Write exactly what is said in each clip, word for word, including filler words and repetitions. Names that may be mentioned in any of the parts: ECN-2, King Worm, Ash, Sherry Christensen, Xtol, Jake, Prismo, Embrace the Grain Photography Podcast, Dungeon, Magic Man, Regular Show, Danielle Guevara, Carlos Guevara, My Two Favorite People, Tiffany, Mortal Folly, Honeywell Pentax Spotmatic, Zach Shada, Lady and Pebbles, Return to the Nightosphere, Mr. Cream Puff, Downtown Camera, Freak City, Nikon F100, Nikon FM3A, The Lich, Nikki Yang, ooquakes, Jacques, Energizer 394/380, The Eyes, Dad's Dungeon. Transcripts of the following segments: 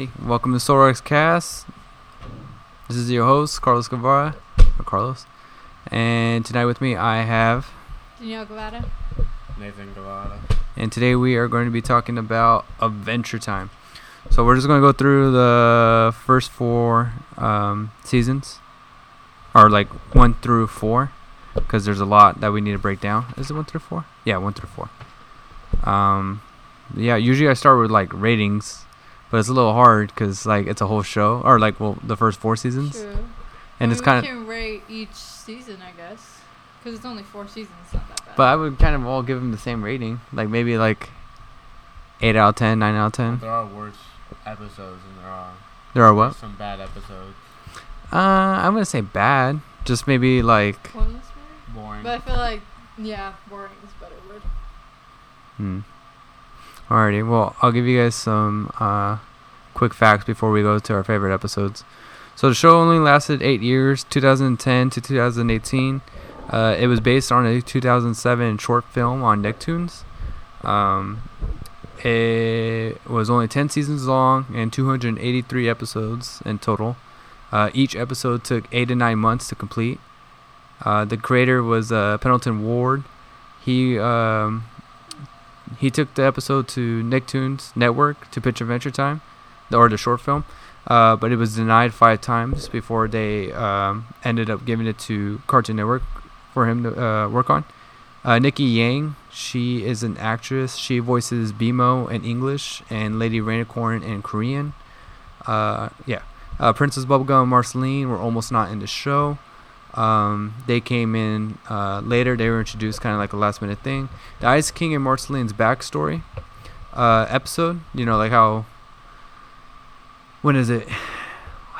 Randy. Welcome to Solrex Cast. This is your host, Carlos Guevara. Or Carlos. And tonight with me, I have... Danielle Guevara. Nathan Guevara. And today we are going to be talking about Adventure Time. So we're just going to go through the first four um, seasons. Or like one through four. Because there's a lot that we need to break down. Is it one through four? Yeah, one through four. Um... Yeah, usually I start with like ratings, but it's a little hard because like it's a whole show, or like well the first four seasons. True. And I mean, it's kind of. We can rate each season, I guess, because it's only four seasons. It's not that bad. But I would kind of all give them the same rating, like maybe like eight out of ten, nine out of ten. There are worse episodes, and there are. There are what? Some bad episodes. Uh, I'm gonna say bad. Just maybe like. Boring. Boring. But I feel like yeah, boring is a better word. Hmm. Alrighty, well, I'll give you guys some uh, quick facts before we go to our favorite episodes. So the show only lasted eight years, two thousand ten to two thousand eighteen. Uh, it was based on a two thousand seven short film on Nicktoons. Um, it was only ten seasons long and two hundred eighty-three episodes in total. Uh, each episode took eight to nine months to complete. Uh, the creator was uh, Pendleton Ward. He... Um, He took the episode to Nicktoons Network to pitch Adventure Time, or the short film, uh, but it was denied five times before they um, ended up giving it to Cartoon Network for him to uh, work on. Uh, Nikki Yang, she is an actress. She voices Bimo in English and Lady Rainicorn in Korean. Uh, yeah, uh, Princess Bubblegum and Marceline were almost not in the show. Um, they came in uh, later. They were introduced kind of like a last minute thing. The Ice King and Marceline's backstory uh, episode. You know, like how. When is it?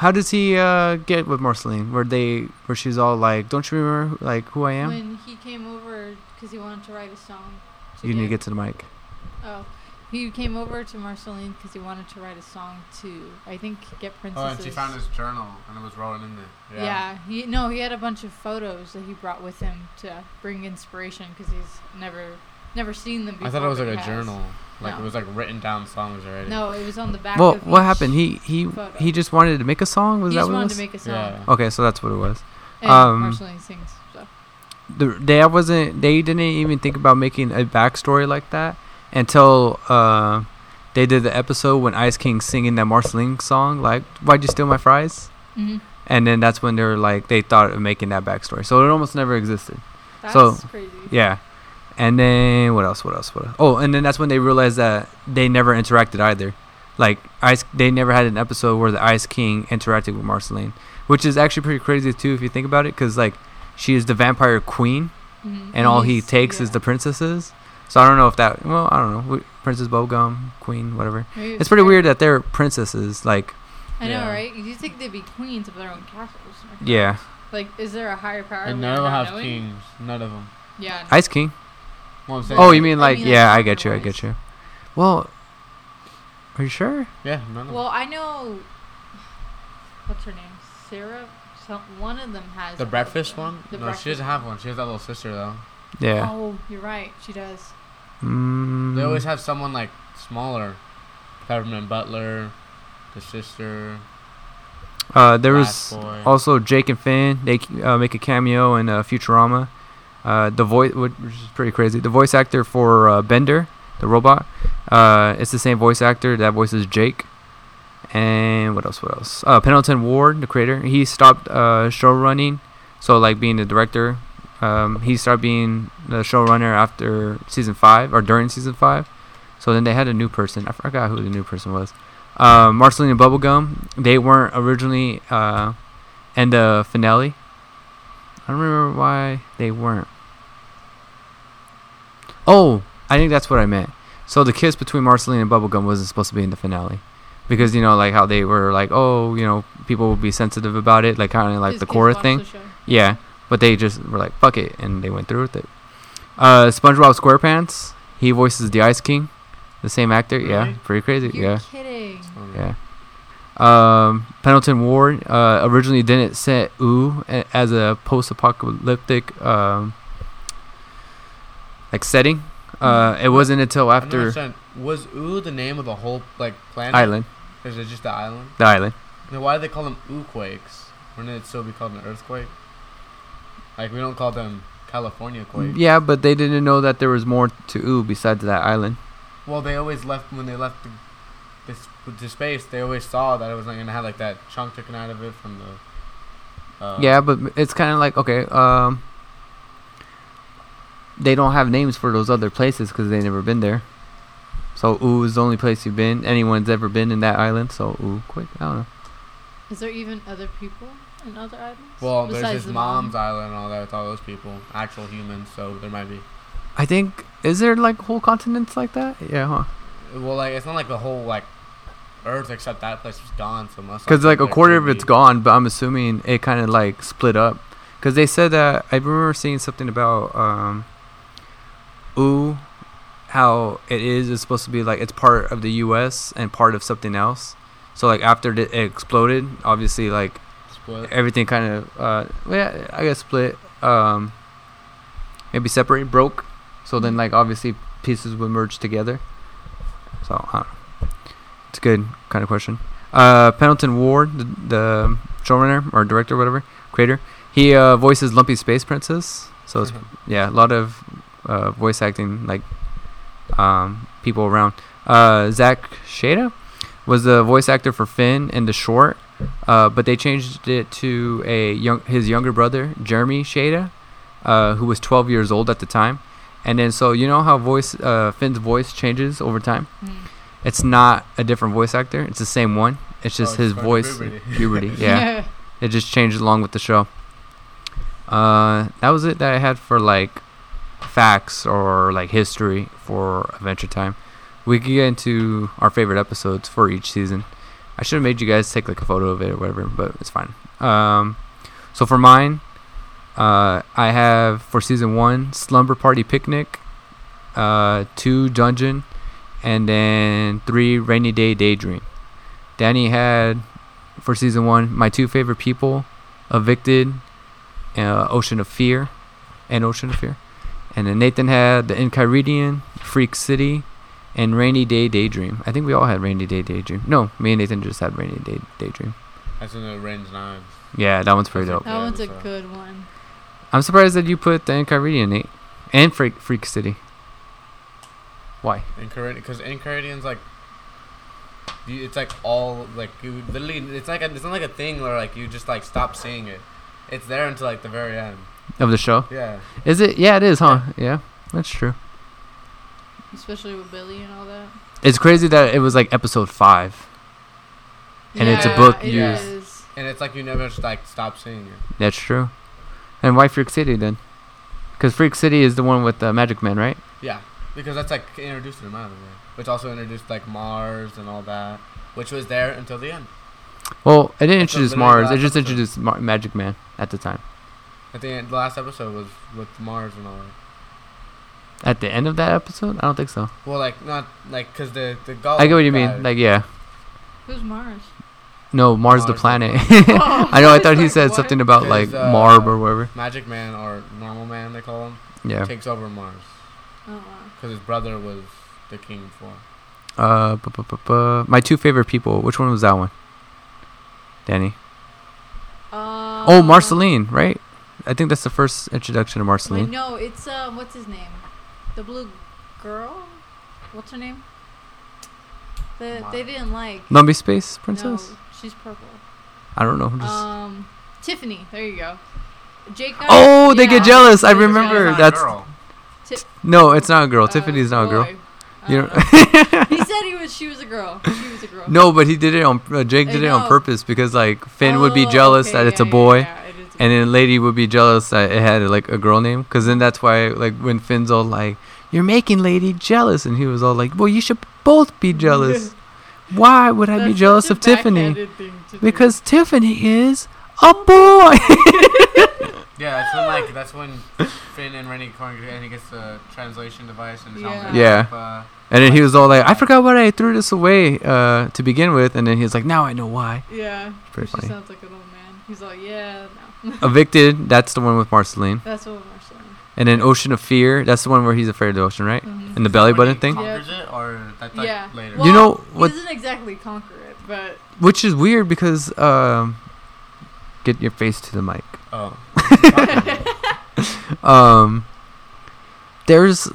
How does he uh, get with Marceline? Where they, where she's all like, "Don't you remember like who I am?" When he came over because he wanted to write a song. To you get, need to get to the mic. Oh, he came over to Marceline because he wanted to write a song to, I think, get Princesses. Oh, and she found his journal, and it was rolling in there. Yeah. yeah he, no, he had a bunch of photos that he brought with him to bring inspiration because he's never never seen them before. I thought it was like a has. journal. Like, no. It was like written down songs already. No, it was on the back well, of what happened? He he photo. He just wanted to make a song? Was he that what it was? He just wanted to make a song. Yeah. Okay, so that's what it was. And um, Marceline sings, so. The, they, wasn't, they didn't even think about making a backstory like that. Until uh, they did the episode when Ice King singing that Marceline song, like, "Why'd you steal my fries?" Mm-hmm. And then that's when they were like, they thought of making that backstory. So it almost never existed. That's so, crazy. Yeah. And then what else? What else? What else? Oh, and then that's when they realized that they never interacted either. Like, Ice, they never had an episode where the Ice King interacted with Marceline, which is actually pretty crazy too if you think about it, because like, she is the vampire queen, mm-hmm. and all he takes yeah. is the princesses. So I don't know if that... Well, I don't know. Princess Bubblegum, Queen, whatever. It's pretty weird that they're princesses. Like, I know, yeah. right? You think they'd be queens of their own castles. Yeah. Like, is there a higher power? And none of them have kings. None of them. Yeah. Ice King. Well, I'm saying, oh, you mean like... I mean, yeah, like, I get you. I get you. Well, are you sure? Yeah, none of them. Well, I know... What's her name? Sarah? Some, one of them has... The breakfast one? The no, breakfast she doesn't have one. She has that little sister, though. Yeah. Oh, you're right. She does. Mm. They always have someone like smaller. Peppermint Butler, the sister. Uh, there was boy. also Jake and Finn. They uh, make a cameo in uh, Futurama. Uh, the voice, which is pretty crazy. The voice actor for uh, Bender, the robot, uh, it's the same voice actor that voices Jake. And what else? What else? Uh, Pendleton Ward, the creator, he stopped uh, show running, so like being the director. Um, he started being the showrunner after season five, or during season five. So then they had a new person. I forgot who the new person was. Uh, Marceline and Bubblegum, they weren't originally uh, in the finale. I don't remember why they weren't. Oh, I think that's what I meant. So the kiss between Marceline and Bubblegum wasn't supposed to be in the finale. Because, you know, like how they were like, oh, you know, people will be sensitive about it. Like kind of like the Korra thing. Yeah. But they just were like, fuck it, and they went through with it. Uh, SpongeBob SquarePants, he voices the Ice King, the same actor. Really? Yeah, pretty crazy. You're yeah. kidding. Yeah. Um, Pendleton Ward uh, originally didn't set "Ooh" as a post-apocalyptic um, like setting. Uh, it wasn't until after. Was "Ooh" the name of the whole like planet? Island. Is it just the island? The island. Now, why do they call them ooquakes? Wouldn't it still be called an earthquake? Like, we don't call them California quake. Yeah, but they didn't know that there was more to ooh besides that island. Well, they always left, when they left the, this, the space, they always saw that it was not going to have, like, that chunk taken out of it from the... Uh, yeah, but it's kind of like, okay, um... they don't have names for those other places because they've never been there. So, ooh is the only place you've been. Anyone's ever been in that island. So, ooh, quick. I don't know. Is there even other people in other islands? Well, besides there's this mom's mom? island and all that with all those people. Actual humans. So, there might be. I think... Is there, like, whole continents like that? Yeah, huh? Well, like, it's not like the whole, like, Earth except that place was gone. So, most... Because, like, a quarter of it's gone. But I'm assuming it kind of, like, split up. Because they said that... I remember seeing something about... um. Ooh, how it is is supposed to be like it's part of the U S and part of something else. So like after it exploded, obviously like split. Everything kind of uh yeah I guess split um maybe separate broke. So then like obviously pieces would merge together. So I don't know. It's a good kind of question. Uh, Pendleton Ward, the, the showrunner or director, whatever creator, he uh, voices Lumpy Space Princess. So it's, yeah, a lot of. Uh, voice acting like um, people around. uh, Zach Shada was the voice actor for Finn in the short, uh, but they changed it to a young his younger brother Jeremy Shada, uh, who was twelve years old at the time. And then so you know how voice uh, Finn's voice changes over time. Mm. It's not a different voice actor, it's the same one, it's just oh, his voice puberty, puberty. Yeah. Yeah, it just changed along with the show. Uh, that was it that I had for like facts or like history for Adventure Time. We can get into our favorite episodes for each season. I should have made you guys take like a photo of it or whatever, but it's fine. Um, so for mine, uh, I have for season one Slumber Party Picnic, uh, two Dungeon, and then three Rainy Day Daydream. Danny had for season one my two favorite people, Evicted, uh, Ocean of Fear, and Ocean of Fear. And then Nathan had the Enchiridion, Freak City, and Rainy Day Daydream. I think we all had Rainy Day Daydream. No, me and Nathan just had Rainy Day Daydream. That's in the Rain's Nine. Yeah, that one's pretty dope. That one's a good one. I'm surprised that you put the Enchiridion, Nate, and Freak Freak City. Why? Enchiridion, because Enchiridion's like, it's like all like you literally. It's like a, it's not like a thing where like you just like stop seeing it. It's there until like the very end. Of the show? Yeah. Is it? Yeah, it is, huh? Yeah. Yeah, that's true. Especially with Billy and all that. It's crazy that it was like episode five. And yeah, it's a book it used. Is. And it's like you never just like stop seeing it. That's true. And why Freak City then? Because Freak City is the one with uh, Magic Man, right? Yeah. Because that's like introduced in Magic Man. Which also introduced like Mars and all that. Which was there until the end. Well, it didn't introduce Mars. It just episode. introduced Ma- Magic Man at the time. At the end, the last episode was with Mars and all that. At the end of that episode? I don't think so. Well, like, not, like, because the, the goblin I get what you died. mean. Like, yeah. Who's Mars? No, Mars, Mars the planet. The planet. Oh, I know, I thought he like, said what? something about, like, uh, Marb or whatever. Magic Man or Normal Man, they call him. Yeah. Takes over Mars. Oh, wow. Because his brother was the king before. Uh, bu- bu- bu- bu- my two favorite people. Which one was that one? Danny. Uh, oh, Marceline, right? I think that's the first introduction to Marceline. Wait, no, it's, uh, what's his name? The blue girl? What's her name? The, they didn't like. Lumpy Space Princess? No, she's purple. I don't know. I'm just um, Tiffany. There you go. Jake. Oh, they yeah. get jealous. I remember. That's. Ti- no, it's not a girl. Uh, Tiffany's not boy. a girl. You know. He said he was. She was a girl. She was a girl. No, but he did it on. Uh, Jake did it on purpose because like Finn oh, would be jealous okay, that it's yeah, a boy. Yeah, yeah. And then a lady would be jealous that it had, like, a girl name. Because then that's why, like, when Finn's all like, you're making lady jealous. And he was all like, well, you should both be jealous. Why would I be jealous of Tiffany? Because do. Tiffany is a boy. Yeah, that's when, like, that's when Finn and Rennie and he gets the translation device. And yeah. yeah. Up, uh, and then he was all like, I forgot why I threw this away uh, to begin with. And then he was like, now I know why. Yeah. Pretty funny. She sounds like an old man. He's all, yeah, no. Evicted, that's the one with Marceline. That's the one with Marceline. And then Ocean of Fear, that's the one where he's afraid of the ocean, right? Mm-hmm. And the belly button thing. Yeah. It or that, that yeah. Later. Well, you know what? He doesn't exactly conquer it. but which is weird because um, get your face to the mic. Oh. um, there's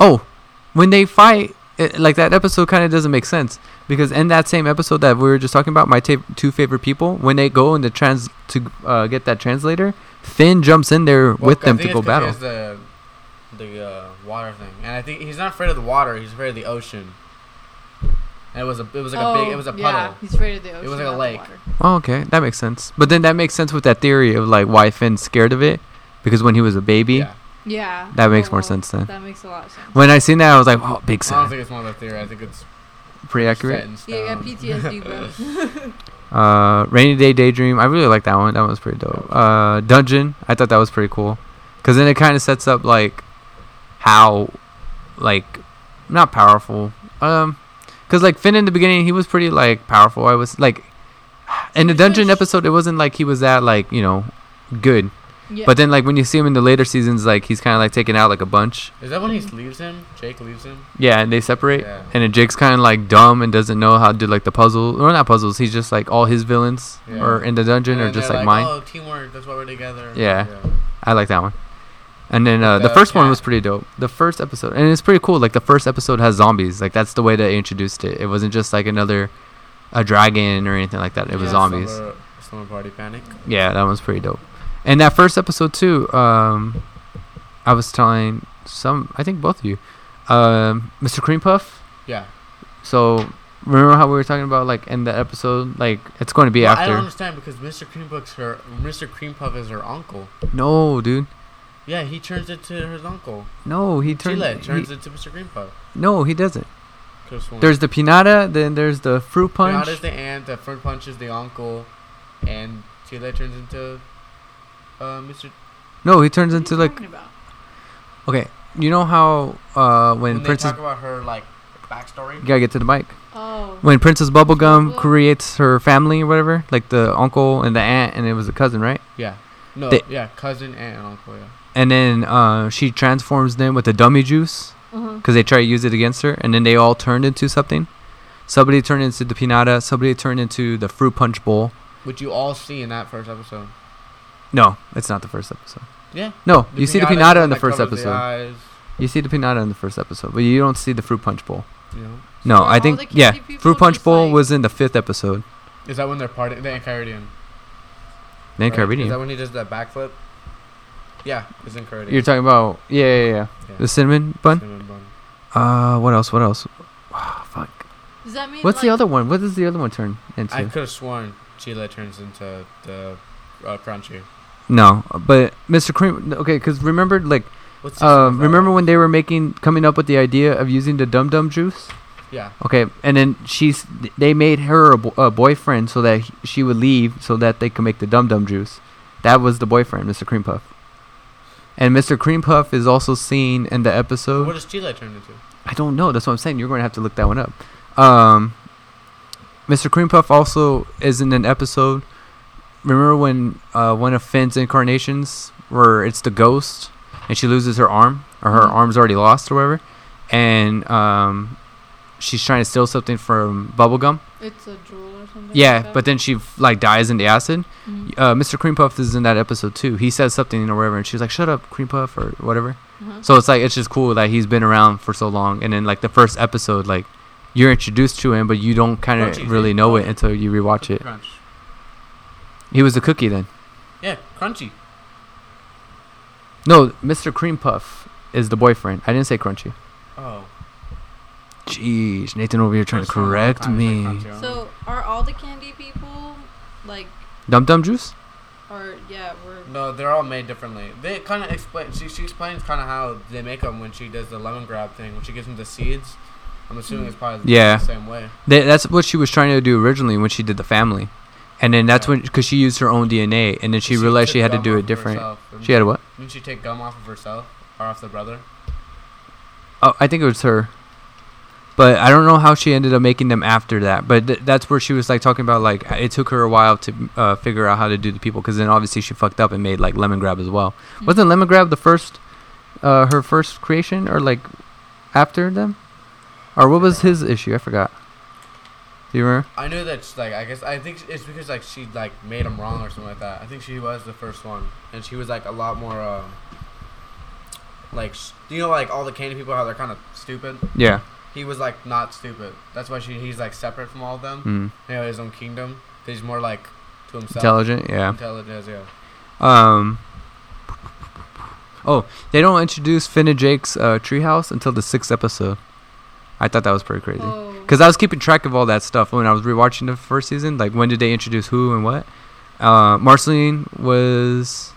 oh, when they fight, it, like that episode kind of doesn't make sense because in that same episode that we were just talking about, my ta- two favorite people, when they go in the trans to uh, get that translator, Finn jumps in there well, with them to go battle. The, the uh, water thing, and I think he's not afraid of the water; he's afraid of the ocean. And it was a, it was like oh, a big, it was a puddle. Yeah, he's afraid of the ocean. It was like a lake. Oh, okay, that makes sense. But then that makes sense with that theory of like why Finn's scared of it, because when he was a baby, yeah, yeah that makes well, more sense then. That makes a lot of sense. When I seen that, I was like, wow, big sense. I don't think it's one of the theory. I think it's pretty accurate. Yeah, got P T S D, bro. Uh, Rainy Day Daydream. I really like that one. That one was pretty dope. Uh, Dungeon. I thought that was pretty cool, cause then it kind of sets up like how, like, not powerful. Um, cause like Finn in the beginning, he was pretty like powerful. I was like, in the Dungeon episode, it wasn't like he was that like you know, good. Yeah. But then like when you see him in the later seasons, like he's kind of like taken out like a bunch. Is that when he leaves him? Jake leaves him? Yeah, and they separate. Yeah. And then Jake's kind of like dumb and doesn't know how to do like the puzzle. Or not puzzles. He's just like all his villains yeah. are in the dungeon and or just like, like mine. Oh, teamwork. That's why we're together. Yeah. yeah. I like that one. And then uh, the, the first cat. one was pretty dope. The first episode. And it's pretty cool. Like the first episode has zombies. Like that's the way they introduced it. It wasn't just like another a dragon or anything like that. It yeah, was zombies. Summer, summer party panic. Yeah, that one's pretty dope. And that first episode too, um, I was telling some, I think both of you, um, Mister Cream Puff. Yeah. So remember how we were talking about like in the episode, like it's going to be well, after. I don't understand because Mister Cream Puff's her, Mister Cream Puff is her uncle. No, dude. Yeah, he turns it to his uncle. No, he turns. Chile turns he, it to Mister Cream Puff. No, he doesn't. There's the Pinata, then there's the Fruit Punch. Pinata's the aunt, the Fruit Punch is the uncle, and Chile turns into. Uh, Mister No, he turns into like. Okay, you know how uh, when, when Princess. They talk about her like backstory. You gotta get to the mic. Oh. When Princess Bubblegum creates her family or whatever, like the uncle and the aunt, and it was a cousin, right? Yeah. No. They, yeah, cousin, aunt, and uncle. Yeah. And then uh, she transforms them with the dummy juice because uh-huh. they try to use it against her, and then they all turned into something. Somebody turned into the Pinata. Somebody turned into the Fruit Punch Bowl. Which you all see in that first episode. No, it's not the first episode. Yeah. No, the you see the Pinata in the first episode. The you see the Pinata in the first episode, but you don't see the Fruit Punch Bowl. Yeah. No, so I think, yeah, Fruit Punch Bowl like was in the fifth episode. Is that when they're part of the Enchiridion? The Enchiridion. Right? Is that when he does that backflip? Yeah, it's Enchiridion. You're talking about, yeah, yeah, yeah. yeah. The cinnamon bun? Cinnamon bun. Uh, what else, what else? Oh, fuck. Does that mean, What's like the other one? What does the other one turn into? I could have sworn Chile turns into the uh, Crunchy. No, but Mister Cream, okay, because remember, like, um, remember when they were making, coming up with the idea of using the Dum Dum Juice? Yeah. Okay, and then she's, they made her a, bo- a boyfriend so that he, she would leave so that they could make the Dum Dum Juice. That was the boyfriend, Mister Cream Puff. And Mister Cream Puff is also seen in the episode. What does Chile turn into? I don't know. That's what I'm saying. You're going to have to look that one up. Um, Mister Cream Puff also is in an episode. Remember when uh, one of Finn's incarnations where it's the ghost and she loses her arm or her mm-hmm. arm's already lost or whatever, and um, she's trying to steal something from Bubblegum? It's a jewel or something? Yeah, like but then she like dies in the acid. Mm-hmm. Uh, Mister Cream Puff is in that episode too. He says something or whatever and she's like, shut up, Cream Puff or whatever. Mm-hmm. So it's like, it's just cool that he's been around for so long. And then like the first episode, like you're introduced to him, but you don't kind of really know it until you rewatch it. Crunch. He was a cookie then. Yeah, Crunchy. No, Mister Cream Puff is the boyfriend. I didn't say Crunchy. Oh. Jeez, Nathan over here trying to correct me. Crunchy, so, are all the candy people like Dum Dum Juice? Or yeah, we're no, they're all made differently. They kind of explain. She she explains kind of how they make them when she does the lemon grab thing. When she gives them the seeds, I'm assuming it's probably yeah. the same way. They, that's what she was trying to do originally when she did the family. And then that's yeah. when, because she used her own D N A, and then she, she realized she had to do it different. She had what? Didn't she take gum off of herself, or off the brother? Oh, I think it was her. But I don't know how she ended up making them after that. But th- that's where she was like talking about like it took her a while to uh, figure out how to do the people, because then obviously she fucked up and made like Lemon Grab as well. Mm-hmm. Wasn't Lemon Grab the first, uh, her first creation, or like after them, or what was his issue? I forgot. Do you remember? I knew that, like, I guess, I think it's because, like, she, like, made him wrong or something like that. I think she was the first one. And she was, like, a lot more, um, like, you know, like, all the candy people, how they're kind of stupid? Yeah. He was, like, not stupid. That's why she he's, like, separate from all of them. Mm. He had his own kingdom. He's more, like, to himself. Intelligent, yeah. Intelligent, yeah. Um. Oh, they don't introduce Finn and Jake's uh, treehouse until the sixth episode. I thought that was pretty crazy. Because I was keeping track of all that stuff when I was rewatching the first season. Like, when did they introduce who and what? Uh, Marceline was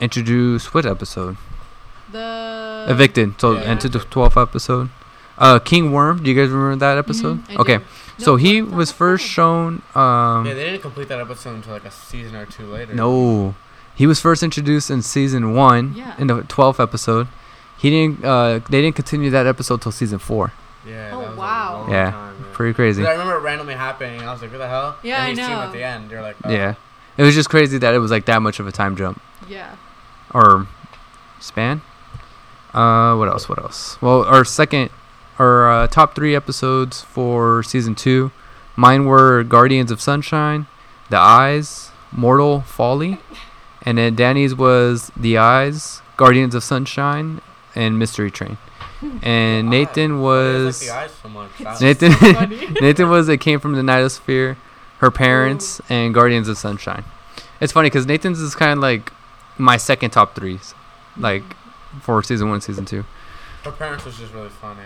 introduced what episode? The Evicted. So, yeah. Into the twelfth episode. Uh, King Worm. Do you guys remember that episode? Mm-hmm, okay. No, so he was first shown. Um, yeah, they didn't complete that episode until like a season or two later. No. He was first introduced in season one, yeah. in the twelfth episode. He didn't. Uh, they didn't continue that episode till season four. Yeah. Oh, that was wow. A long yeah. Time, man. Pretty crazy. I remember it randomly happening, and I was like, "What the hell?" Yeah, and I know. And you see him at the end. You're like, oh. Yeah. It was just crazy that it was like that much of a time jump. Yeah. Or span. Uh, what else? What else? Well, our second, our uh, top three episodes for season two, mine were Guardians of Sunshine, The Eyes, Mortal Folly, and then Danny's was The Eyes, Guardians of Sunshine. And Mystery Train. And Nathan was like so much. Nathan Nathan was It Came from the Nightosphere, Her Parents, Ooh. And Guardians of Sunshine. It's funny because Nathan's is kind of like my second top threes, like for season one, season two. Her Parents was just really funny.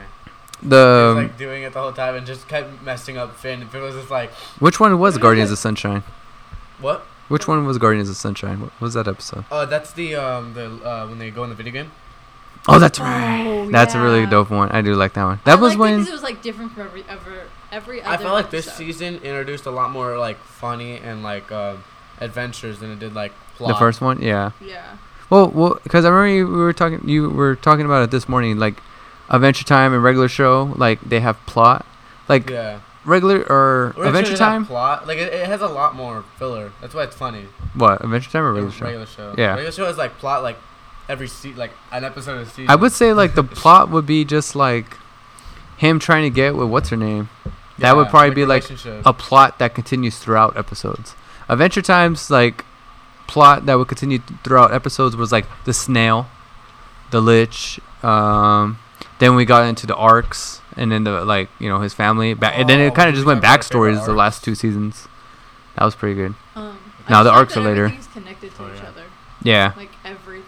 The was, like doing it the whole time and just kept messing up Finn. It was just like, which one was Guardians of Sunshine? What? Which one was Guardians of Sunshine? What was that episode? Oh, uh, that's the um the uh, when they go in the video game. Oh, that's right. Oh, that's yeah. a really dope one. I do like that one. That I was like when it was like different from every ever every. Other I felt like episode. This season introduced a lot more like funny and like uh, adventures than it did like plot. The first one, yeah. Yeah. Well, well, because I remember you, we were talking. You were talking about it this morning, like Adventure Time and regular show. Like they have plot, like yeah. regular or we're Adventure Time. Plot, like it, it has a lot more filler. That's why it's funny. What Adventure Time or regular show? Regular show. Yeah. Regular show is like plot, like. Every se- like an episode of season. I would say like the plot would be just like him trying to get with what's her name. That yeah, would probably be like a plot that continues throughout episodes. Adventure Time's like plot that would continue th- throughout episodes was like the snail, the lich. Um, then we got into the arcs, and then the like you know his family. Ba- oh, and then it kind of just went backstories the last two seasons. That was pretty good. Um, now the arcs are later. Everything's connected to oh, each yeah. other. Yeah. Like everything.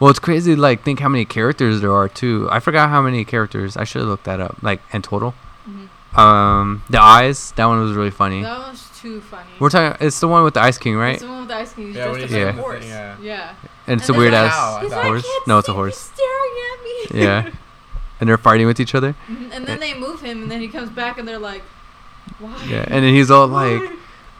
Well, it's crazy, like, think how many characters there are, too. I forgot how many characters. I should have looked that up, like, in total. Mm-hmm. Um, The Eyes, that one was really funny. That one was too funny. We're talking, it's the one with the Ice King, right? It's the one with the Ice King. He's yeah, dressed up yeah. as a horse. Yeah. yeah. And, and it's a weird-ass horse. No, it's a horse. Staring at me. Yeah. And they're fighting with each other. Mm-hmm. And then they move him, and then he comes back, and they're like, why? Yeah, and then he's all why?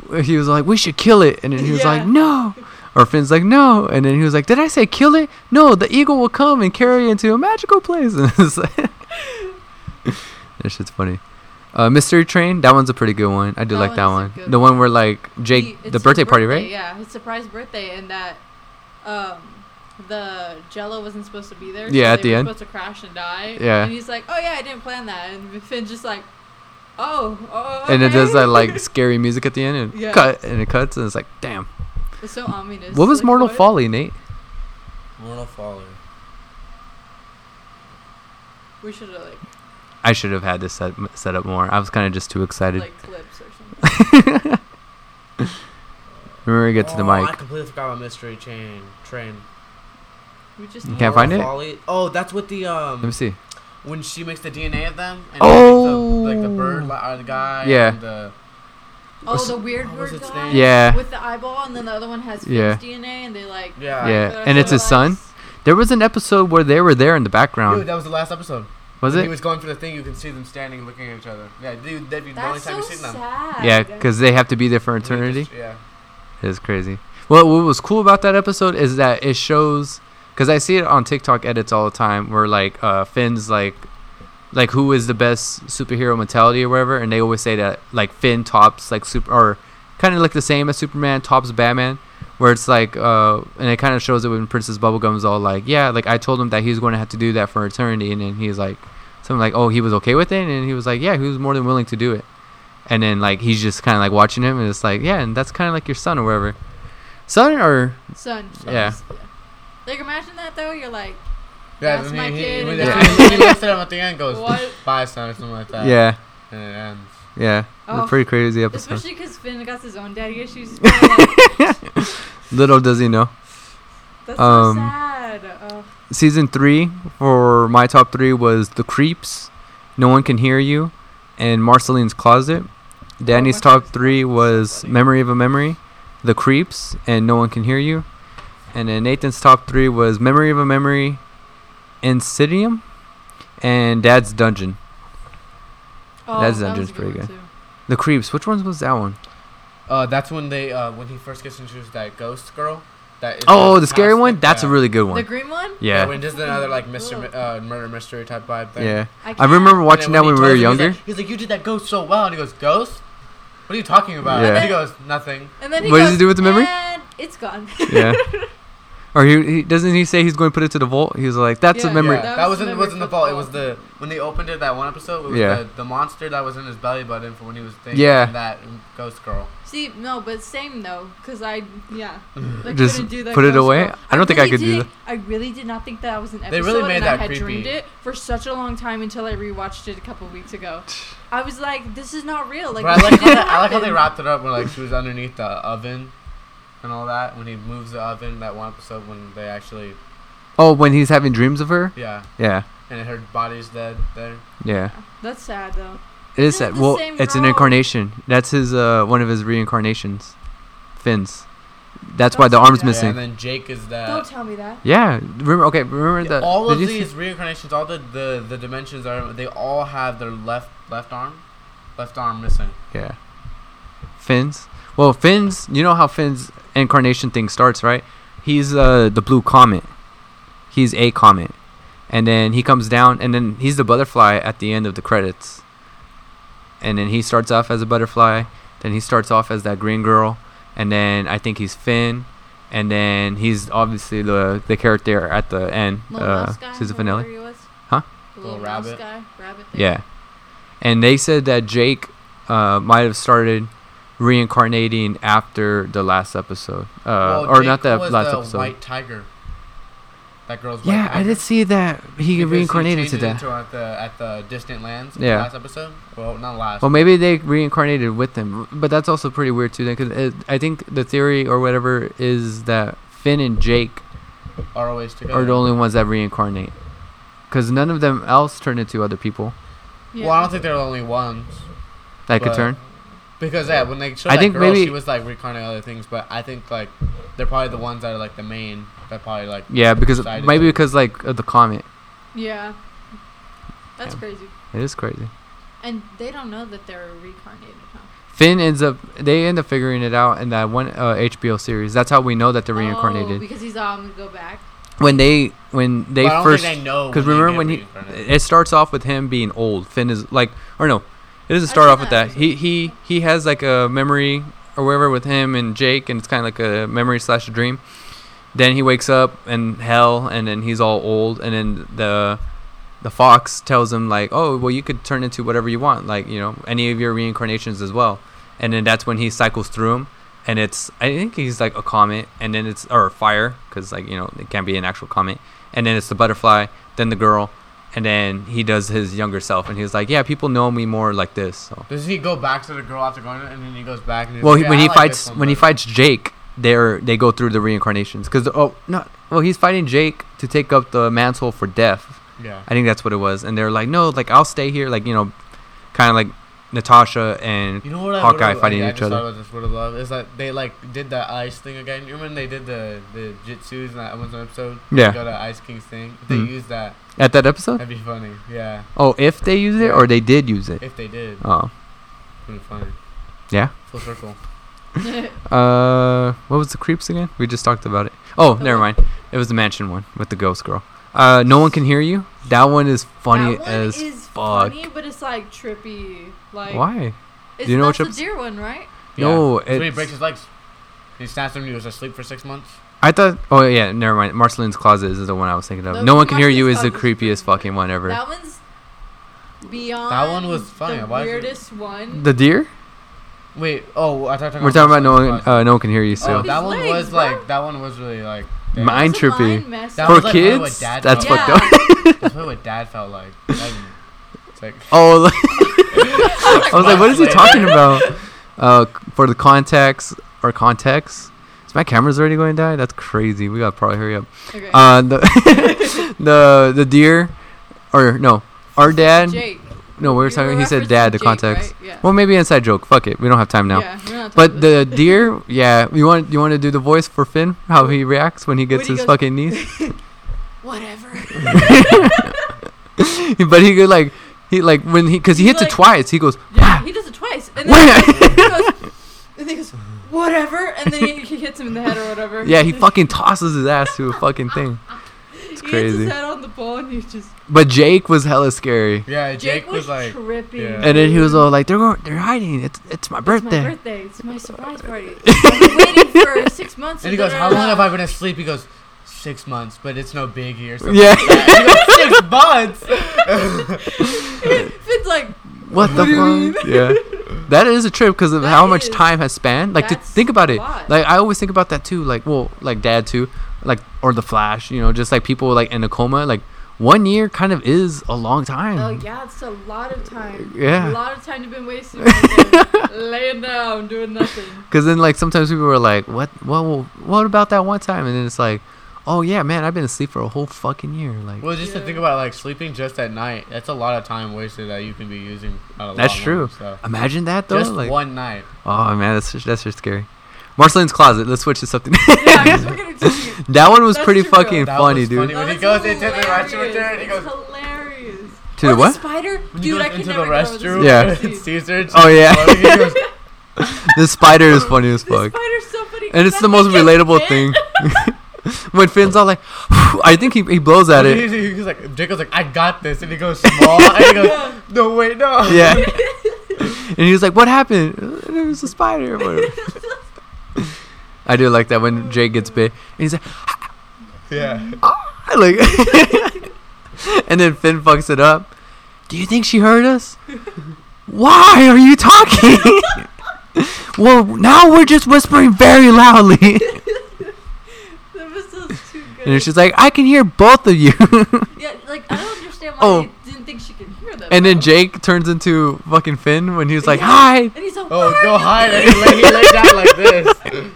Like, he was like, we should kill it. And then he was yeah. like, no. Or Finn's like, no. And then he was like, did I say kill it? No, the eagle will come and carry it into a magical place. And it's like, that shit's funny. Uh, Mystery Train, that one's a pretty good one. I do that like one that one. The one. one where, like, Jake, he, the birthday, birthday party, right? Yeah, his surprise birthday. And that um, the Jell-O wasn't supposed to be there. So yeah, at the end. They were supposed to crash and die. Yeah. And he's like, oh, yeah, I didn't plan that. And Finn's just like, oh, oh, okay. And it does that, like, scary music at the end. And yeah. cut. And it cuts. And it's like, damn. It's so ominous. What was like, Mortal what? Folly, Nate? Mortal Folly. We should have, like... I should have had this set, set up more. I was kind of just too excited. Like, clips or something. Remember to get oh, to the mic. I completely forgot about Mystery Chain. Train. We just you can't find Folly. It? Oh, that's what the... Um, Let me see. When she makes the D N A of them. And oh! The, like, the bird, like, the guy. Yeah. And the... Oh, what's the weird word guy? Yeah. With the eyeball, and then the other one has yeah. D N A, and they like... Yeah. yeah. And it's his son? There was an episode where they were there in the background. Dude, that was the last episode. Was when it? He was going for the thing, you can see them standing looking at each other. Yeah, dude, that'd be the only so time you've seen them. Sad. Yeah, because they have to be there for eternity. Just, yeah. It is crazy. Well, what was cool about that episode is that it shows... Because I see it on TikTok edits all the time, where, like, uh, Finn's, like... like who is the best superhero mentality or whatever, and they always say that like Finn tops like super or kind of like the same as Superman tops Batman, where it's like uh and it kind of shows it when Princess Bubblegum's all like yeah like I told him that he's going to have to do that for eternity, and then he's like it's Someone like, oh, he was okay with it, and he was like, yeah, he was more than willing to do it. And then like he's just kind of like watching him, and it's like, yeah, and that's kind of like your son or whatever. Son or son. Yeah. Yeah. Like imagine that though. You're like, yeah, that's my kid. He, he, yeah. he looks at him at the end, goes, bye, son, or something like that. Yeah. And it ends. Yeah. Oh, pretty crazy episode. Especially because Finn got his own daddy issues. Little does he know. That's um, so sad. Oh. Season three for my top three was The Creeps, No One Can Hear You, and Marceline's Closet. Danny's oh, top three was so Memory of a Memory, The Creeps, and No One Can Hear You. And then Nathan's top three was Memory of a Memory, Insidium, and Dad's Dungeon. Oh, Dad's Dungeon's that pretty good. Too. The Creeps. Which one was that one? Uh, that's when they uh when he first gets introduced that ghost girl. That oh, the scary one. Like, that's yeah. a really good one. The green one. Yeah. yeah when just another like Mister Uh, murder mystery type vibe thing. Yeah. I, I remember watching when that when we were him, younger. He's like, he's like, you did that ghost so well, and he goes, ghost? What are you talking about? Yeah. And then he goes, nothing. And then he what goes, does it do with the memory? And it's gone. Yeah. Or he, he doesn't he say he's going to put it to the vault? He was like, that's yeah, a memory. Yeah, that, that wasn't wasn't the vault. It was the when they opened it that one episode. It was yeah. the, the monster that was in his belly button from when he was thinking yeah. that ghost girl. See, no, but same though, because I yeah, like, just do that put it away. Girl. I don't I think really I could do that. I really did not think that was an episode. They really made and that I had creepy. Dreamed it for such a long time until I rewatched it a couple weeks ago. I was like, this is not real. Like, I like, how, I like how they wrapped it up when like she was underneath the oven. And all that when he moves the oven, that one episode when they actually oh when he's having dreams of her yeah yeah and her body's dead there yeah that's sad though it is sad well it's an incarnation that's his uh one of his reincarnations Finn's that's, that's why the arm's yeah, missing yeah, and then Jake is that don't tell me that yeah remember okay remember yeah, that all of these reincarnations all the, the the dimensions are they all have their left left arm left arm missing yeah Finn's well Finn's you know how Finn's incarnation thing starts right he's uh the blue comet he's a comet and then he comes down and then he's the butterfly at the end of the credits and then he starts off as a butterfly then he starts off as that green girl and then I think he's Finn and then he's obviously the the character at the end little uh season finale was. Huh the little, little rabbit guy, rabbit thing. Yeah and they said that Jake uh might have started reincarnating after the last episode, uh, well, or Jake not that was last the episode. White tiger. That girl's. White yeah, tiger. I did see that he because reincarnated he to that. Into at the at the distant lands. Yeah. The last episode. Well, not last. Well, maybe they reincarnated with him, but that's also pretty weird too. Then, because I think the theory or whatever is that Finn and Jake are always together. Are the only ones that reincarnate, because none of them else turn into other people. Yeah. Well, I don't think they're the only ones that could turn. Because yeah, when they showed I that think girl, maybe she was like reincarnating other things, but I think like they're probably the ones that are like the main that probably like yeah because maybe it. Because like of the comet. Yeah, that's yeah. crazy. It is crazy. And they don't know that they're reincarnated, huh? Finn ends up they end up figuring it out in that one uh, H B O series. That's how we know that they're oh, reincarnated. Because he's all um, go back. When they when they well, first because remember when he it starts off with him being old. Finn is like or no. It doesn't start off with that. He he he has like a memory or whatever with him and Jake, and it's kind of like a memory slash a dream. Then he wakes up in hell, and then he's all old, and then the the fox tells him like, oh, well, you could turn into whatever you want, like you know, any of your reincarnations as well. And then that's when he cycles through them, and it's I think he's like a comet, and then it's or fire because like you know it can't be an actual comet, and then it's the butterfly, then the girl. And then he does his younger self, and he's like, "Yeah, people know me more like this." So. Does he go back to the girl after going, and then he goes back? And he's well, like, yeah, when I he like fights, when better. he fights Jake, they they go through the reincarnations because oh no, well he's fighting Jake to take up the mantle for death. Yeah, I think that's what it was, and they're like, "No, like I'll stay here," like you know, kind of like Natasha and you know what Hawkeye fighting like, each other. I just would have loved is that they like did that ice thing again. You remember when they did the the jitsus in that one episode? Yeah, they got an Ice King's thing. They mm-hmm. used that. At that episode? That'd be funny, yeah. Oh, if they used it or they did use it? If they did. Oh. Pretty funny. Yeah? Full circle. uh, What was the Creeps again? We just talked about it. Oh, okay. Never mind. It was the mansion one with the ghost girl. Uh, No One Can Hear You? That one is funny that one as is fuck. Funny, but it's like trippy. Like why? It's Do you know that's which the deer one, right? Yeah. No, it's... So he breaks his legs. He snaps him and he was asleep for six months. I thought... Oh, yeah, never mind. Marceline's Closet is the one I was thinking of. Those no One Can Hear You is the creepiest fucking one ever. That one's... Beyond. That one was fine. The Why weirdest one. The deer? Wait. Oh, I thought we're talking about no one. Uh, no one can hear you. So oh, that one legs, was bro. like. That one was really like. Dang. Mind tripping for like kids. That's yeah. fucked up. That's what dad felt like. Like it's like oh. Like, I was like, what is he talking about? Uh, for the context or context. Is my camera's already going to die? That's crazy. We gotta probably hurry up. Okay. Uh, the the the deer, or no, our dad. Jake. No, we were you talking. Were he said dad. The Jake, context. Right? Yeah. Well, maybe inside joke. Fuck it. We don't have time now. Yeah, we're not but the this. deer. Yeah. You want you want to do the voice for Finn? How he reacts when he gets when his he goes, fucking knees. Whatever. But he goes like he like when he because he hits like, it twice. He goes. Yeah, he does it twice. And then he goes. And he goes. Whatever, and then he, he hits him in the head or whatever. Yeah, he fucking tosses his ass to a fucking thing. It's he crazy. He hits his head on the ball and he just. But Jake was hella scary. Yeah, Jake, Jake was, was like tripping. Yeah. And then he was all like, "They're going, they're hiding. It's it's my birthday. It's my birthday. It's my surprise party. I've been waiting for six months." And he goes, "How long have I been asleep?" He goes, six months, but it's no biggie or something." Yeah, like that. He goes, six months. Finn's like, "What, what the fuck?" Yeah. That is a trip because of that how is, much time has spanned. Like to think about it. Like I always think about that too. Like well, like Dad too. Like or the Flash. You know, just like people like in a coma. Like one year kind of is a long time. Oh yeah, it's a lot of time. Yeah, a lot of time you've been wasting. Right laying down, doing nothing. Because then like sometimes people are like, what? Well, what about that one time? And then it's like, oh yeah, man, I've been asleep for a whole fucking year. Like, well, just yeah. to think about like sleeping just at night, that's a lot of time wasted that you can be using. At a that's long true. Long, so. Imagine that though. Just like, one night. Oh man, that's just, that's just scary. Marceline's closet. Let's switch to something. Yeah, we're gonna that one was that's pretty true. Fucking that funny, was dude. Funny. When he goes hilarious. into the restroom, he goes hilarious. To the what? The spider, when dude. I can into never the restroom. Yeah. Caesar. Oh yeah. The spider is funny as fuck. The spider's so funny. And it's the most relatable thing. When Finn's all like, I think he he blows at it. He's, he's like, Jacob's like, I got this, and he goes small, and he goes, no wait, no. Yeah. And he was like, what happened? It was a spider. Or whatever. I do like that when Jake gets bit, and he's like, yeah. Ah, like, and then Finn fucks it up. Do you think she heard us? Why are you talking? Well, now we're just whispering very loudly. And she's like, I can hear both of you. Yeah, like, I don't understand why oh. they didn't think she could hear them. And though. Then Jake turns into fucking Finn when he's like, yeah. hide. And he's like, oh, word. Go hide. And he lay, he lay down like this.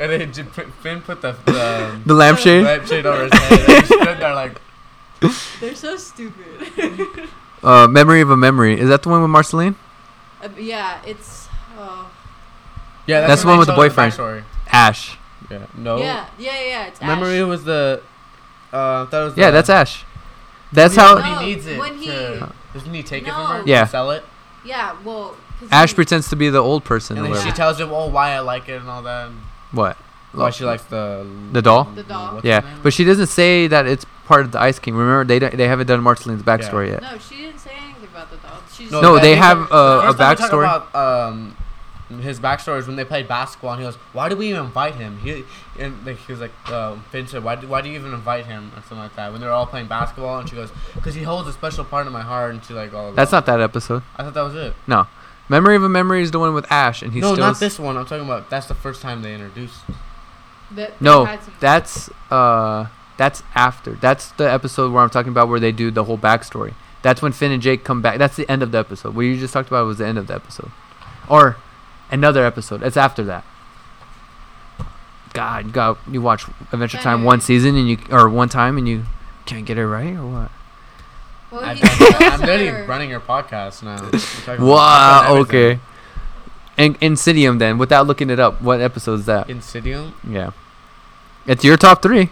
And then Finn put the the, the lampshade lamp over his head. And he stood there like. They're so stupid. uh, Memory of a Memory. Is that the one with Marceline? Uh, yeah, it's. Uh, yeah, that's, that's the one with the boyfriend. The Ash. Yeah. No. Yeah, yeah, yeah. It's Memory Ash. was the. Uh, that was. The, yeah, that's Ash. That's how. No, he needs it. When he, to, doesn't he take no. it from her? Yeah. Sell it. Yeah. Well. Ash he, pretends to be the old person. And then she tells him, "Oh, why I like it and all that." And what? Why she likes the. The doll. The doll. Yeah, but she doesn't say that it's part of the Ice King. Remember, they don't, they haven't done Marceline's backstory yeah. yet. No, she didn't say anything about the doll. She just no, no, they have uh, a backstory. About, um, his backstory is when they played basketball, and he goes, "Why do we even invite him?" He and like, he was like, uh, "Finn said, why do why do you even invite him?" or something like that. When they're all playing basketball, and she goes, "Because he holds a special part in my heart," and she like, "All." That's not that episode. I thought that was it. No, Memory of a Memory is the one with Ash, and he's no, still not this one. I'm talking about that's the first time they introduced. That they no, that's uh, that's after. That's the episode where I'm talking about where they do the whole backstory. That's when Finn and Jake come back. That's the end of the episode. What you just talked about was the end of the episode, or. Another episode. It's after that. God, God, you watch Adventure Time one season and you, or one time and you can't get it right or what? Well, I'm, I'm literally running your podcast now. Wow. Okay. And Insidium then, without looking it up, what episode is that? Insidium. Yeah. It's your top three.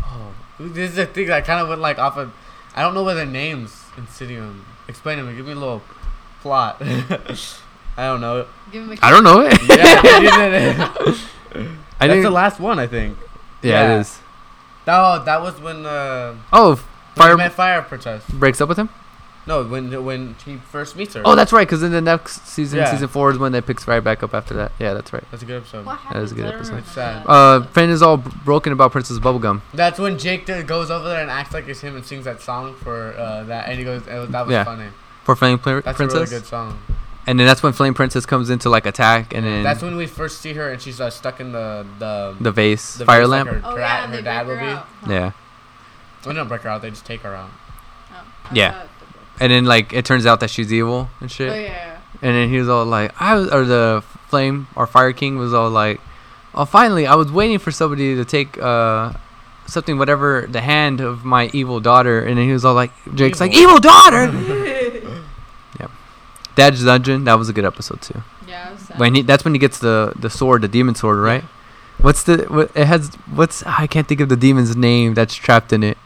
Oh, this is the thing that kind of went like off of. I don't know what the names Insidium. Explain them. Give me a little plot. I don't know. Give him a I don't know it. Yeah, I That's the last one, I think. Yeah, yeah. It is. Oh, that was when. Uh, oh, fire. When he met fire princess. Breaks up with him. No, when when he first meets her. Oh, that's right. Because in the next season, yeah. season four is when they picks right back up after that. Yeah, that's right. That's a good episode. What that is a good episode. It's sad. Uh, Finn is all broken about Princess Bubblegum. That's when Jake goes over there and acts like it's him and sings that song for uh, that, and he goes, "That was yeah. funny." for Flame Pl- that's Princess. That's a really good song. And then that's when Flame Princess comes into like attack, and then that's when we first see her, and she's uh, stuck in the the, the vase, the fire vase, lamp. Like her, oh, her, yeah, her, her dad will be. Huh. Yeah. They don't break her out; they just take her out. Oh, yeah. And then like it turns out that she's evil and shit. Oh yeah. And then he was all like, "I was," or the Flame or Fire King was all like, "Oh, finally! I was waiting for somebody to take uh something, whatever, the hand of my evil daughter." And then he was all like, "Jake's evil. like evil daughter." Dad's Dungeon, that was a good episode too. Yeah, was when he, that's when he gets the, the sword, the demon sword, right? Yeah. What's the what, it has? What's I can't think of the demon's name that's trapped in it.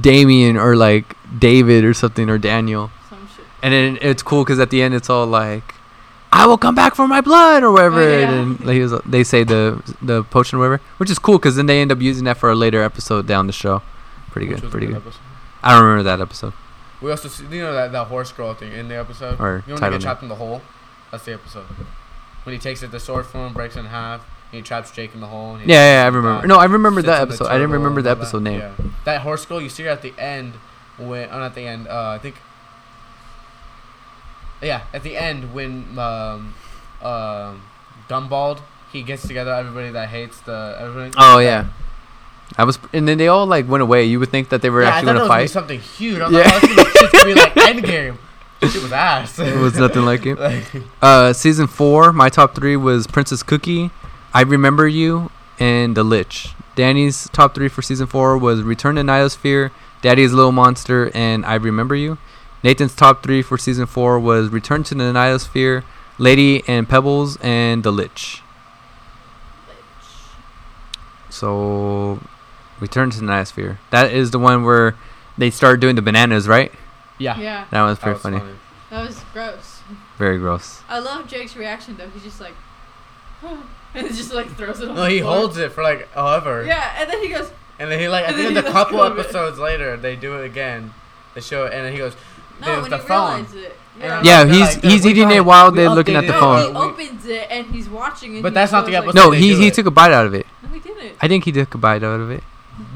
Damien or like David or something, or Daniel. Some shit. And then it's cool because at the end it's all like, "I will come back for my blood" or whatever. Oh, yeah. And then like, was, they say the the potion or whatever, which is cool because then they end up using that for a later episode down the show. Pretty which good, pretty good. Episode? I don't remember that episode. We also see, you know, that, that horse girl thing in the episode? Or you know when he gets chopped in the hole? That's the episode. When he takes it, the sword form breaks in half, and he traps Jake in the hole. And yeah, yeah, I remember. No, I remember that episode. I didn't remember the episode name. Yeah. That horse girl, you see her at the end, when, oh, not at the end, uh, I think, yeah, at the end when um, uh, Dumbald, he gets together everybody that hates the, everybody. Oh, that, yeah. I was, and then they all like went away. You would think that they were yeah, actually gonna fight. I thought it was gonna be something huge. I'm yeah. like, oh, this shit's gonna be like Endgame. Shit was ass. It was nothing like it. Like, uh, season four, my top three was Princess Cookie, I Remember You, and The Lich. Danny's top three for season four was Return to Niosphere, Daddy's Little Monster, and I Remember You. Nathan's top three for season four was Return to the Niosphere, Lady and Pebbles, and The Lich. So. Return to the Niosphere. That is the one where they start doing the bananas, right? Yeah. Yeah. That was pretty that was funny. funny. That was gross. Very gross. I love Jake's reaction though. He's just like, oh, and just like throws it on. No, the he floor. holds it for like however. Yeah, and then he goes. And then he like. I think a couple episodes later they do it again. They show it, and then he goes. No, when the he phone. realizes it. Yeah, yeah like, he's like, he's eating it while they're looking at the no, phone. He opens it and he's watching it. But that's not the episode. No, he he took a bite out of it. No, he didn't. I think he took a bite out of it.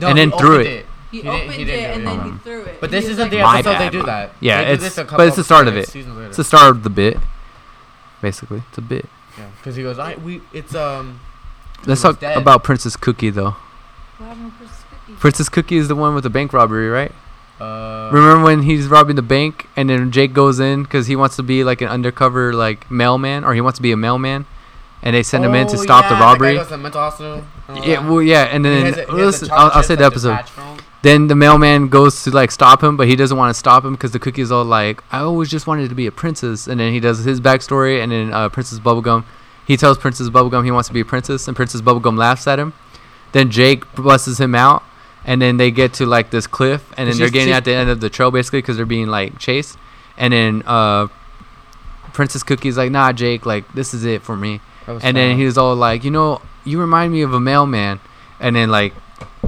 No, and then threw it. it. He, he opened did, he it and then um, he threw it. But this isn't like, the episode bad, they do that. Yeah, do it's but it's the start of it. It's the start of the bit. Basically, it's a bit. Yeah, because he goes, I we it's um. Let's talk dead. about Princess Cookie though. Princess Cookie? Princess Cookie is the one with the bank robbery, right? Uh, Remember when he's robbing the bank and then Jake goes in because he wants to be like an undercover like mailman, or he wants to be a mailman. And they send oh, him in to stop yeah, the robbery. The guy goes to the mental hospital. Yeah, well, yeah, and then a, listen, I'll, I'll say the episode. Then the mailman goes to like stop him, but he doesn't want to stop him because the cookie's all like, "I always just wanted to be a princess." And then he does his backstory, and then uh, Princess Bubblegum, he tells Princess Bubblegum he wants to be a princess, and Princess Bubblegum laughs at him. Then Jake busts him out, and then they get to like this cliff, and then she's, they're getting at the end of the trail basically because they're being like chased. And then uh, Princess Cookie's like, "Nah, Jake, like this is it for me." And fun. Then he was all like, "You know, you remind me of a mailman." And then, like,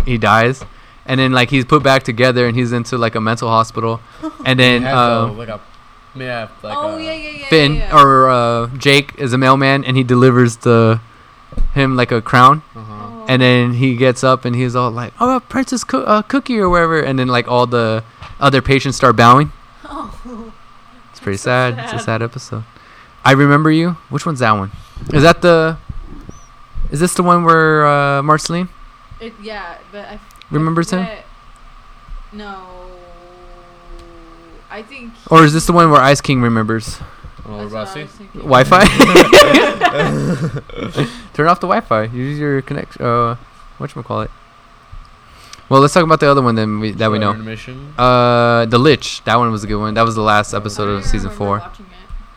he dies. And then, like, he's put back together and he's into, like, a mental hospital. And then, um, like a, yeah, like oh, a yeah, yeah, yeah, Finn yeah, yeah. or uh, Jake is a mailman and he delivers the him, like, a crown. Uh-huh. And then he gets up and he's all like, "Oh, Princess Co- uh, Cookie," or wherever. And then, like, all the other patients start bowing. Oh, it's pretty sad. So sad. It's a sad episode. I Remember You. Which one's that one? Is that the? Is this the one where uh, Marceline? It, yeah, but I. F- Remembers I him? No, I think. Or is this the one where Ice King remembers? Oh, Wi-Fi. Turn off the Wi-Fi. Use your connection. Uh, whatchamacallit? Well, let's talk about the other one then. We, that we know. Uh, The Lich. That one was a good one. That was the last episode of season four.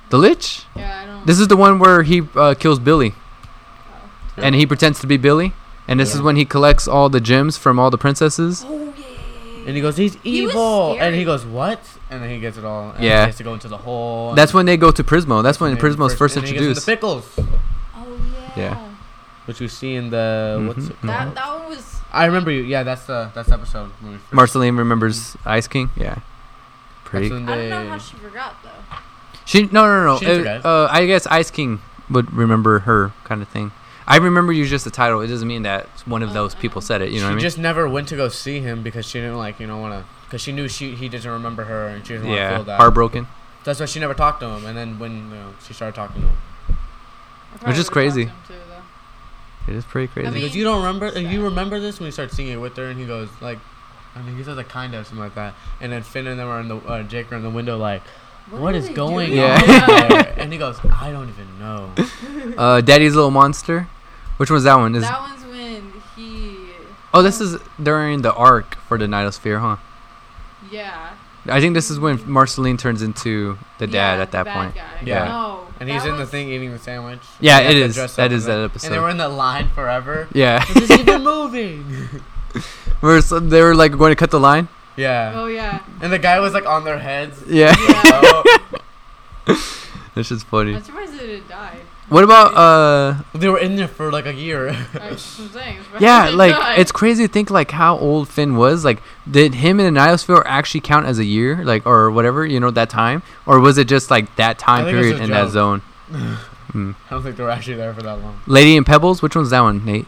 The Lich? Yeah, I don't. This is the one where he uh, kills Billy. Oh. And he pretends to be Billy. And this yeah. is when he collects all the gems from all the princesses. Oh, yeah. And he goes, "He's evil." He and he goes, "What?" And then he gets it all. And yeah. He has to go into the hole. That's when they go to Prismo. That's when Prismo's first, first and introduced. He gets into the pickles. Oh, yeah. Yeah. Which we see in the. Mm-hmm. What's it called? That, that one was. I Remember You. Yeah, that's the, that's the episode. Marceline remembers mm-hmm. Ice King. Yeah. Pretty. They, I don't know how she forgot, though. She no no no. It, uh, I guess Ice King would remember her kind of thing. I Remember You just the title. It doesn't mean that one of those people said it. You know she what I mean? She just never went to go see him because she didn't like you know want to because she knew she he doesn't remember her and she didn't yeah, want to feel that heartbroken. That's why she never talked to him. And then when you know, she started talking to him. Which is crazy. To too, it is pretty crazy. I mean, because you don't remember, and you remember this when you start singing it with her, and he goes like, I mean, he says a kind of something like that. And then Finn and them are in the uh, Jake are in the window like, what, what is going doing? on? Yeah. There? And he goes, I don't even know. Uh, Daddy's Little Monster. Which one's that one? Is that one's when he. Oh, this is during the arc for the Night of Sphere, huh? Yeah. I think this is when Marceline turns into the dad yeah, at that point. Guy. Yeah. No, and he's in the thing eating the sandwich. Yeah, it is. That is that episode. And they were in the line forever. Yeah. Is this even moving? Where so they were like going to cut the line. Yeah. Oh yeah. And the guy was like on their heads. Yeah. yeah. This is funny. I'm surprised they didn't die. What about uh? They were in there for like a year. I'm saying, yeah, like die. It's crazy to think like how old Finn was. Like, did him in the Niosphere actually count as a year, like or whatever, you know, that time, or was it just like that time period in joke. that zone? mm. I don't think they were actually there for that long. Lady and Pebbles, which one's that one, Nate?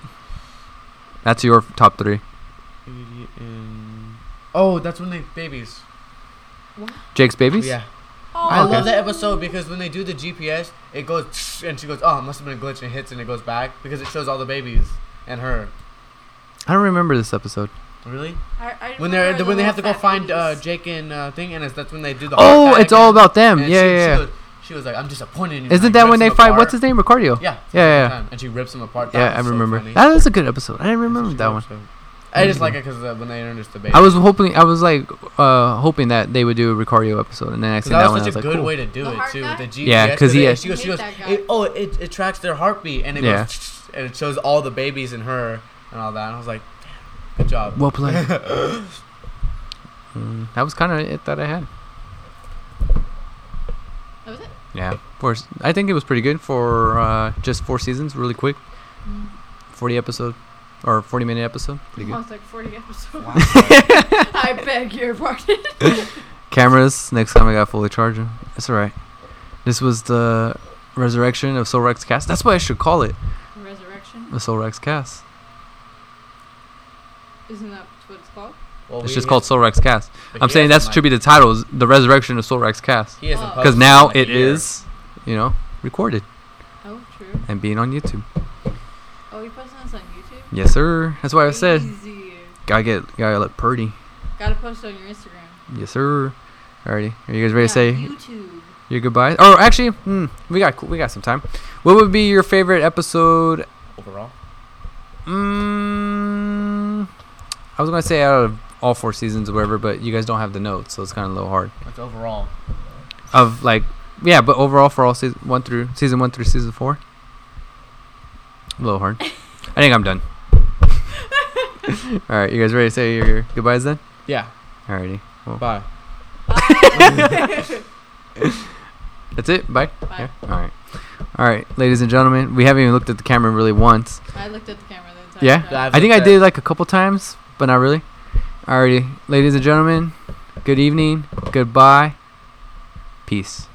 That's your top three. Lady and oh, that's when they babies. What? Jake's babies. Yeah. Oh, I okay. love that episode because when they do the G P S, it goes and she goes, oh, it must have been a glitch, and it hits and it goes back because it shows all the babies and her. I don't remember this episode. Really? I, I when they're the when they have to go find uh, Jake and uh, thing, and it's, that's when they do the. Oh, it's all about them. Yeah, she, yeah, yeah. She was, she was like, I'm disappointed in you. Isn't that when they fight? Apart. What's his name? Ricardio. Yeah. Yeah, yeah. And she rips him apart. That yeah, I so remember. Funny. That was a good episode. I didn't remember that one. Episode. I just like it because uh, when they introduced the baby. I was hoping, I was like, uh, hoping that they would do a Ricardio episode, and then I seen that, that was one. Such I was a like, good cool. way to do the it too. Guy? The G P S. Yeah, because he. Has, she goes, she goes it, oh, it, it tracks their heartbeat, and it yeah. goes, and it shows all the babies and her and all that. And I was like, good job. Well played. mm, that was kind of it that I had. That was it. Yeah, for I think it was pretty good for uh, just four seasons, really quick, mm. forty episode. Or forty-minute episode? Pretty good. Oh, it's like forty episodes. Wow. I beg your pardon. Cameras. Next time I got fully charged. That's all right. This was the resurrection of Soul Rex Cast. That's what I should call it. Resurrection? The Soul Rex Cast. Isn't that what it's called? Well, it's we just called Soul Rex Cast. I'm saying that should be the title, the resurrection of Soul Rex Cast. He isn't. Because now it year. is, you know, recorded. Oh, true. And being on YouTube. Oh, you posted this on YouTube? Yes, sir. That's why I said. Easy. Gotta get, gotta look pretty. Gotta post on your Instagram. Yes, sir. Alrighty, are you guys ready yeah, to say YouTube. your goodbyes? Oh, actually, hmm, we got we got some time. What would be your favorite episode overall? Mm, I was gonna say out of all four seasons or whatever, but you guys don't have the notes, so it's kind of a little hard. That's overall. Of like, yeah, but overall for all season one through season one through season four, a little hard. I think I'm done. All right, you guys ready to say your goodbyes then? Yeah. Alrighty. Well. Bye. Bye. That's it. Bye. Bye. Yeah? All right. All right, ladies and gentlemen, we haven't even looked at the camera really once. I looked at the camera the entire yeah? time. Yeah. I think I did like a couple times, but not really. Alrighty, ladies and gentlemen, good evening, goodbye, peace.